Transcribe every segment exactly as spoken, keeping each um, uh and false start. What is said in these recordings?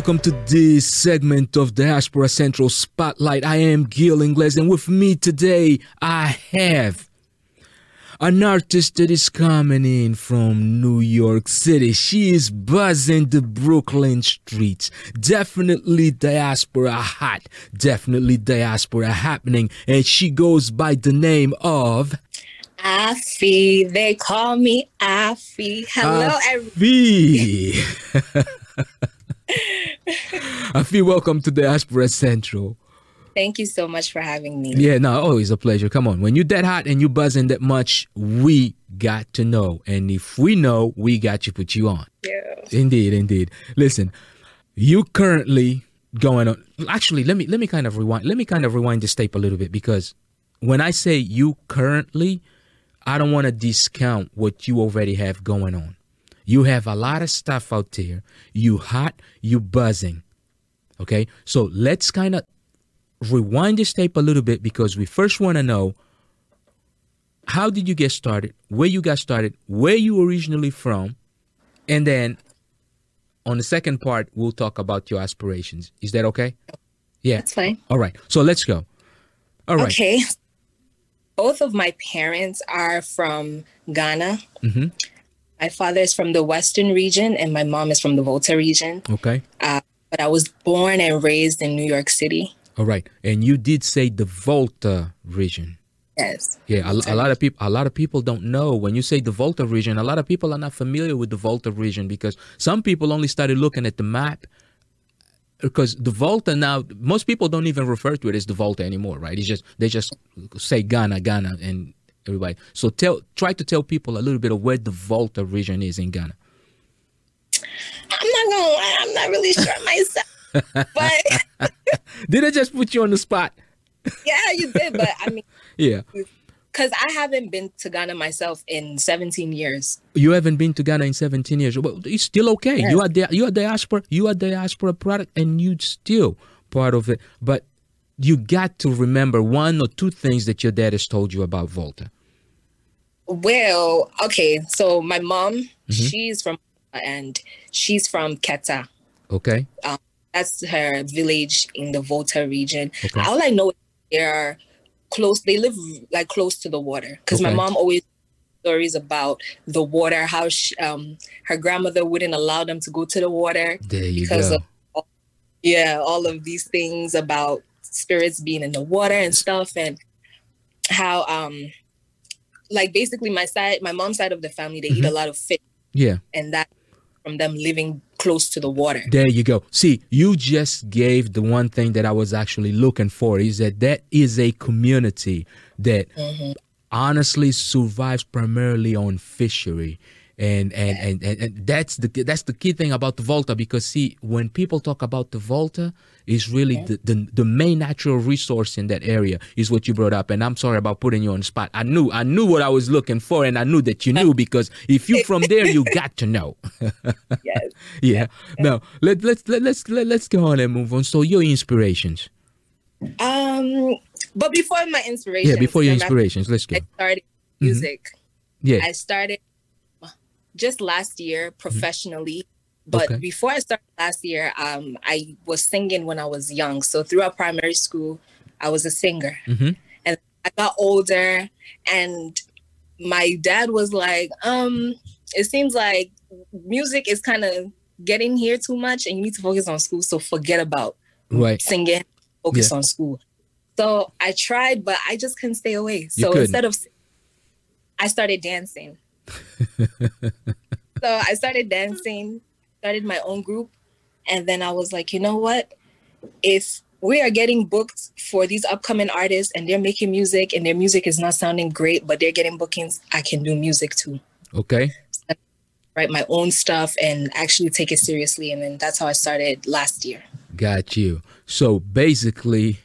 welcome to this segment of Diaspora Central Spotlight. I am Gil Ingles, and with me today I have an artist that is coming in from New York City. She is buzzing the Brooklyn streets. Definitely diaspora hot. Definitely diaspora happening. And she goes by the name of... Afi. They call me Afi. Hello, Afi. Afi, welcome to Diaspora Central. Thank you so much for having me. Yeah, no, always a pleasure. Come on. When you're that hot and you're buzzing that much, we got to know. And if we know, we got to put you on. Yeah. Indeed, indeed. Listen, you currently going on. Actually, let me let me kind of rewind. Let me kind of rewind this tape a little bit, because when I say you currently, I don't want to discount what you already have going on. You have a lot of stuff out there. You hot, you buzzing. Okay, so let's kind of rewind this tape a little bit, because we first want to know, how did you get started, where you got started, where you originally from, and then on the second part, we'll talk about your aspirations. Is that okay? Yeah. That's fine. All right. So let's go. All right. Okay. Both of my parents are from Ghana. Mm-hmm. My father is from the Western region and my mom is from the Volta region. Okay. Uh, but I was born and raised in New York City. All right, and you did say the Volta region. Yes. Yeah, a, a lot of people. A lot of people don't know when you say the Volta region. A lot of people are not familiar with the Volta region, because some people only started looking at the map, because the Volta now, most people don't even refer to it as the Volta anymore, right? It's just they just say Ghana, Ghana, and everybody. So tell, try to tell people a little bit of where the Volta region is in Ghana. I'm not gonna lie, I'm not really sure myself. But did I just put you on the spot? Yeah, you did. But I mean, yeah, because I haven't been to Ghana myself in seventeen years. You haven't been to Ghana in seventeen years. Well, it's still okay. Yes. You are di- you are diaspora. You are diaspora product, and you still part of it. But you got to remember one or two things that your dad has told you about Volta. Well, okay. So my mom, mm-hmm. she's from and she's from Keta. Okay. Um, That's her village in the Volta region. Okay. All I know is they're close. They live like close to the water, because okay. my mom always stories about the water, how she, um, her grandmother wouldn't allow them to go to the water. There you because go. Of all, yeah, all of these things about spirits being in the water and stuff, and how um, like basically my side, my mom's side of the family, they mm-hmm. eat a lot of fish. Yeah, and that. From them living close to the water. There you go. See, you just gave the one thing that I was actually looking for, is that that is a community that mm-hmm. honestly survives primarily on fishery. And and, yeah. and, and and that's the that's the key thing about the Volta, because see, when people talk about the Volta, it's really yeah. the, the the main natural resource in that area is what you brought up. And I'm sorry about putting you on the spot. I knew I knew what I was looking for, and I knew that you knew, because if you're from there, you got to know. Yes. yeah. yeah. No. Let let's let, let's let, let's go on and move on. So your inspirations. Um. But before my inspirations. Yeah. Before your inspirations, I, let's go. I started music. Mm-hmm. Yeah. I started. Just last year professionally, but okay. before I started last year, um, I was singing when I was young. So throughout primary school, I was a singer, mm-hmm. and I got older, and my dad was like, um, it seems like music is kind of getting here too much, and you need to focus on school. So forget about right. singing, focus yeah. on school. So I tried, but I just couldn't stay away. So instead of singing, I started dancing. So I started dancing, started my own group, and then I was like, you know what? If we are getting booked for these upcoming artists and they're making music and their music is not sounding great, but they're getting bookings, I can do music too. Okay. So I write my own stuff and actually take it seriously. And then that's how I started last year. Got you. So basically,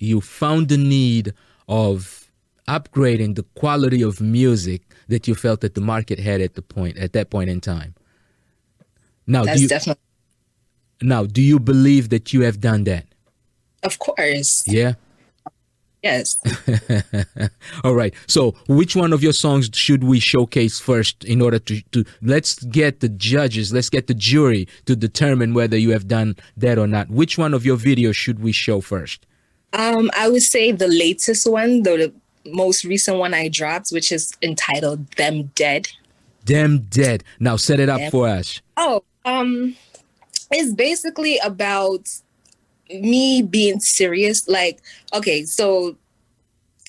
you found the need of upgrading the quality of music that you felt that the market had at the point, at that point in time. Now, That's do you, definitely. Now, do you believe that you have done that? Of course. Yeah. Yes. All right. So which one of your songs should we showcase first in order to, to let's get the judges, let's get the jury to determine whether you have done that or not. Which one of your videos should we show first? Um, I would say the latest one, the most recent one I dropped, which is entitled Them Dead. Them Dead. Now set it up Them. for us. Oh, um, it's basically about me being serious. Like, okay, so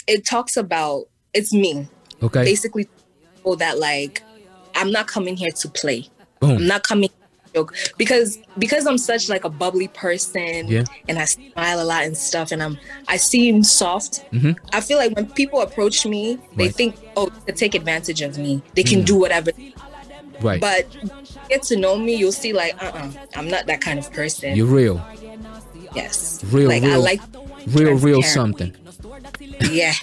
it talks about, it's me. Okay. Basically, people that like, I'm not coming here to play. Boom. I'm not coming to joke. Because because I'm such like a bubbly person, yeah, and I smile a lot and stuff, and I'm I seem soft. Mm-hmm. I feel like when people approach me, they right. think, oh, they take advantage of me. They can mm. do whatever. Right. But get to know me, you'll see like, uh-uh, I'm not that kind of person. You're real. Yes. Real, like, real, I like real, real something. Yeah.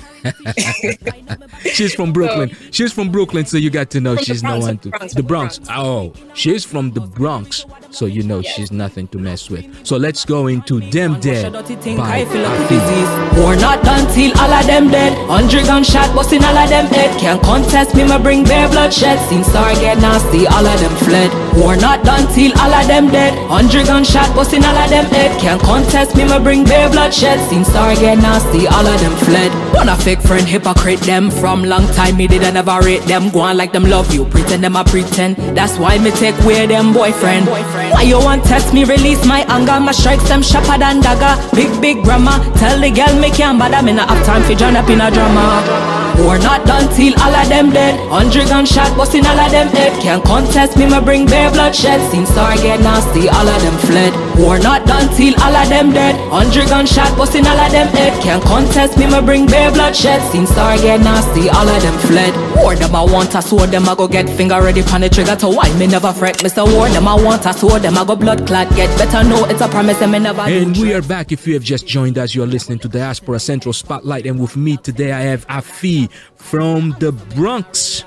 She's from Brooklyn. So, she's from Brooklyn, so you got to know she's no one to... The Bronx. Oh, she's from the Bronx, so you know yeah. she's nothing to mess with. So let's go into Them Dead by Afi. War not done till all of them dead. Hundred gunshot busting all of them head. Can't contest me, my bring bare bloodshed. Seems sorry get nasty, all of them fled. War not done till all of them dead. Hundred gunshot busting all of them head. Can't contest me, my bring bare bloodshed. Seems sorry get nasty, all of them fled. Wanna fake friend, hypocrite them. From long time me did I never rate them. Go on like them love you, pretend them I pretend. That's why me take away them boyfriend. Why you want test me, release my anger. My strikes them sharper than dagger. Big big grammar, tell the girl me can't bother. Me not have time for join up in a drama. War not done till all of them dead. Hundred gunshot busting all of them head. Can't contest me, my bring bare bloodshed. Seems sorry get nasty, all of them fled. War not done till all of them dead. Hundred gunshot busting all of them head. Can't contest me, my bring bare bloodshed. Seems sorry get nasty, all of them fled. War them I want, I swore them I go get finger ready pan the trigger to why me never fret. Mister War them I want, I swore them I go blood clot. Get better know it's a promise and me never. And we are back. If you have just joined us, you are listening to Diaspora Central Spotlight, and with me today I have Afi from the Bronx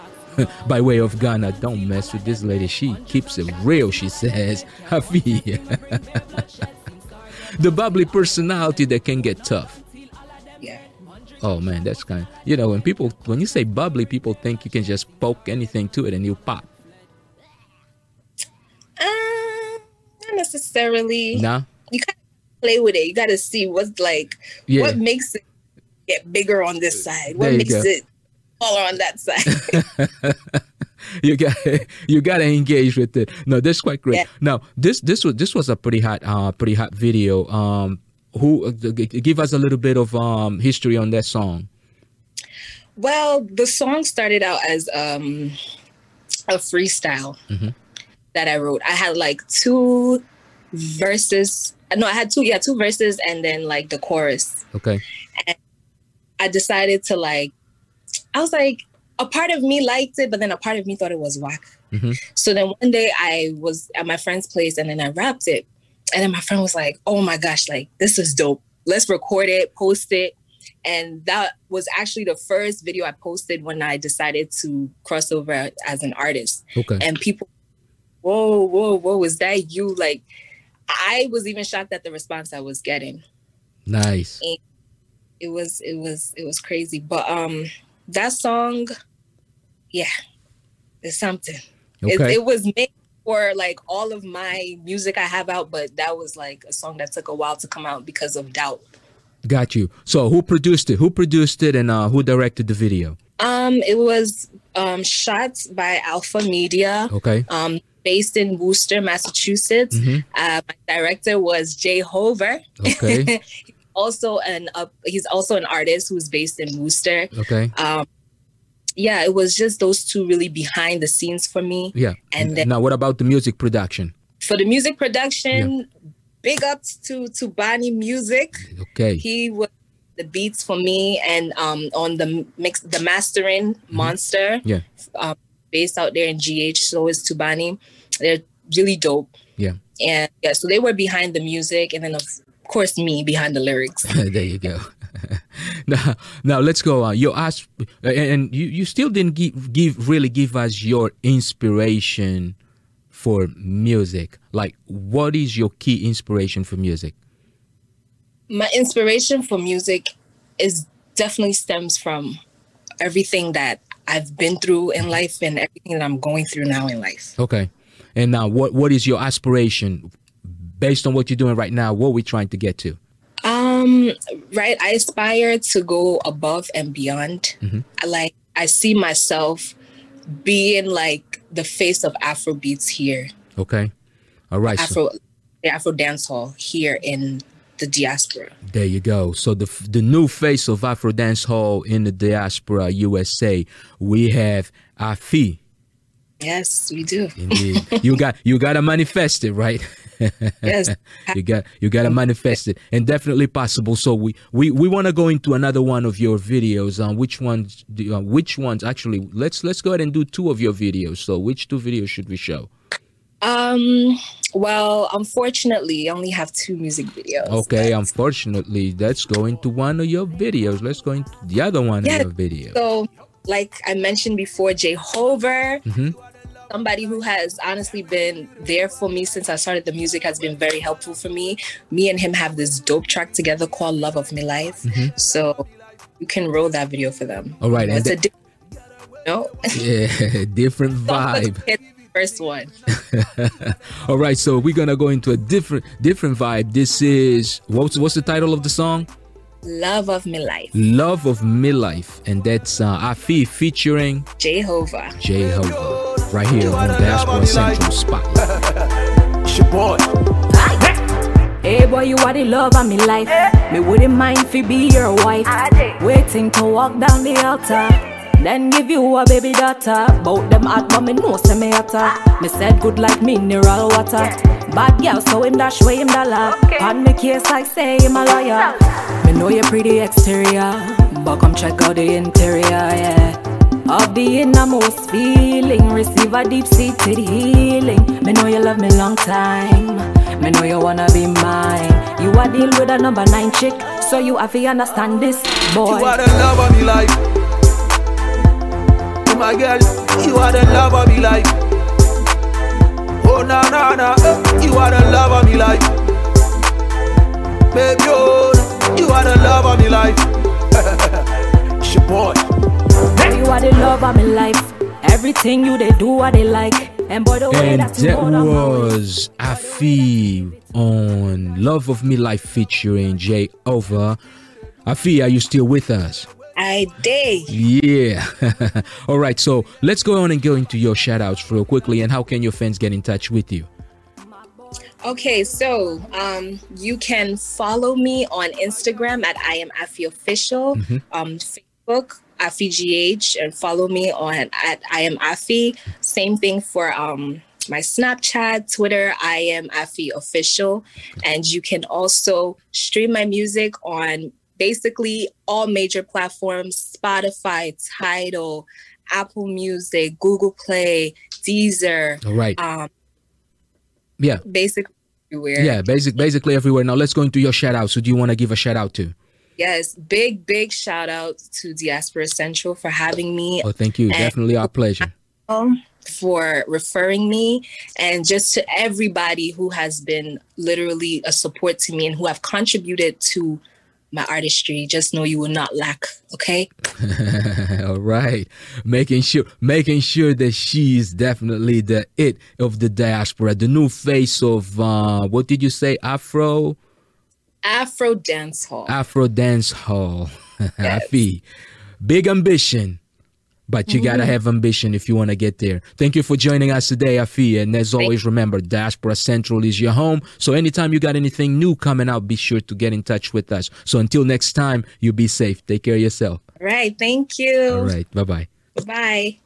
by way of Ghana. Don't mess with this lady, she keeps it real, she says. Afi, the bubbly personality that can get tough. Yeah. Oh man, that's kind of, you know, when people, when you say bubbly, people think you can just poke anything to it and you pop. Uh, not necessarily. Nah. You gotta play with it. You gotta see what's like, yeah, what makes it get bigger on this side, what makes go. it smaller on that side. you got you got to engage with it. No, that's quite great. Yeah. Now this this was this was a pretty hot uh pretty hot video. Um who give us a little bit of um history on that song. Well, the song started out as um a freestyle, mm-hmm, that I wrote. I had like two verses. No, I had two yeah two verses and then like the chorus. Okay. And I decided to like, I was like, a part of me liked it, but then a part of me thought it was whack. Mm-hmm. So then one day I was at my friend's place and then I rapped it. And then my friend was like, oh my gosh, like this is dope. Let's record it, post it. And that was actually the first video I posted when I decided to cross over as an artist. Okay. And people, whoa, whoa, whoa, was that you? Like, I was even shocked at the response I was getting. Nice. And It was, it was, it was crazy. But um, that song, yeah, it's something. Okay. It, it was made for like all of my music I have out, but that was like a song that took a while to come out because of doubt. Got you. So who produced it? Who produced it and uh, who directed the video? Um, it was um shot by Alpha Media. Okay. Um, based in Worcester, Massachusetts. Mm-hmm. Uh, my director was Jay Hoover. Okay. Also an uh, he's also an artist who's based in Worcester. Okay. Um, yeah, it was just those two really behind the scenes for me. Yeah. And then, now, what about the music production? For the music production, yeah, big ups to Tubani Music. Okay. He was the beats for me, and um, on the mix, the mastering, mm-hmm, Monster. Yeah. Um, based out there in G H, so is Tubani. They're really dope. Yeah. And yeah, so they were behind the music, and then of course me behind the lyrics. There you go. now now let's go on. You asked, and you, you still didn't give, give really give us your inspiration for music. Like, what is your key inspiration for music? My inspiration for music is definitely stems from everything that I've been through in life and everything that I'm going through now in life. Okay. And now what, what is your aspiration based on what you're doing right now? What are we trying to get to? Um, right. I aspire to go above and beyond. Mm-hmm. I, like, I see myself being like the face of Afrobeats here. Okay. All right. Afro, so. Afro dance hall here in the diaspora. There you go. So the the new face of Afro dance hall in the diaspora, U S A, we have Afi. Yes, we do. Indeed. You got you got to manifest it, right? Yes. you got you got to manifest it, and definitely possible. So we we, we want to go into another one of your videos. Um, which ones? Do, uh, which ones? Actually, let's let's go ahead and do two of your videos. So which two videos should we show? Um. Well, unfortunately, I only have two music videos. Okay, unfortunately, let's go into one of your videos. Let's go into the other one yeah, of your videos. So, like I mentioned before, Jay Hoover, mm-hmm. somebody who has honestly been there for me since I started the music, has been very helpful for me. Me and him have this dope track together called "Love of My Life." Mm-hmm. So, you can roll that video for them. All right, it's a di- no, yeah, different vibe. First one. All right, so we're gonna go into a different different vibe. This is what's what's the title of the song? Love of My Life. Love of My Life, and that's uh, Afi featuring Jay Hoover. Jay Hoover, right here on Diaspora Central Spotlight. It's your boy. Hey boy, you are the love of my life. Me wouldn't mind fi be your wife. Waiting to walk down the altar. Then give you a baby daughter. Bout them hot, but me know say me hotter. Me said good like mineral water. Bad girl, so him dash way him dollar. On me case like say him a liar. Me know you pretty exterior, but come check out the interior, yeah. Of the innermost feeling, receive a deep-seated healing. Me know you love me long time. Me know you wanna be mine. You a deal with a number nine chick, so you have to understand this, boy. You are the love of me life. My girl, you are the love of me life. Oh na na na, you are the love of me life. Baby, oh, you are the love of me life. It's your boy. You are the love of me life. Everything you they do, what they like. And by the way, and that was Afi on "Love of Me Life" featuring Jay Hoover. Afi, are you still with us? I did. Yeah. All right. So let's go on and go into your shout outs real quickly. And how can your fans get in touch with you? Okay. So um, you can follow me on Instagram at I am Afi Official, mm-hmm. um, Facebook, Afi G H, and follow me on at I am Afi. Same thing for um, my Snapchat, Twitter, I am Afi Official. And you can also stream my music on basically all major platforms: Spotify, Tidal, Apple Music, Google Play, Deezer. All right. Um, yeah. Basically everywhere. Yeah, basic, basically everywhere. Now let's go into your shout outs. Who do you want to give a shout out to? Yes. Big, big shout out to Diaspora Central for having me. Oh, thank you. And definitely our pleasure. For referring me, and just to everybody who has been literally a support to me and who have contributed to my artistry. Just know you will not lack, okay? All right. Making sure making sure that she's definitely the it of the diaspora, the new face of, uh, what did you say, Afro? Afro Dance Hall. Afro Dance Hall. Yes. Afi, big ambition, but you mm-hmm. got to have ambition if you want to get there. Thank you for joining us today, Afi. And as always, remember, Diaspora Central is your home. So anytime you got anything new coming out, be sure to get in touch with us. So until next time, you be safe. Take care of yourself. All right. Thank you. All right. Bye-bye. Bye.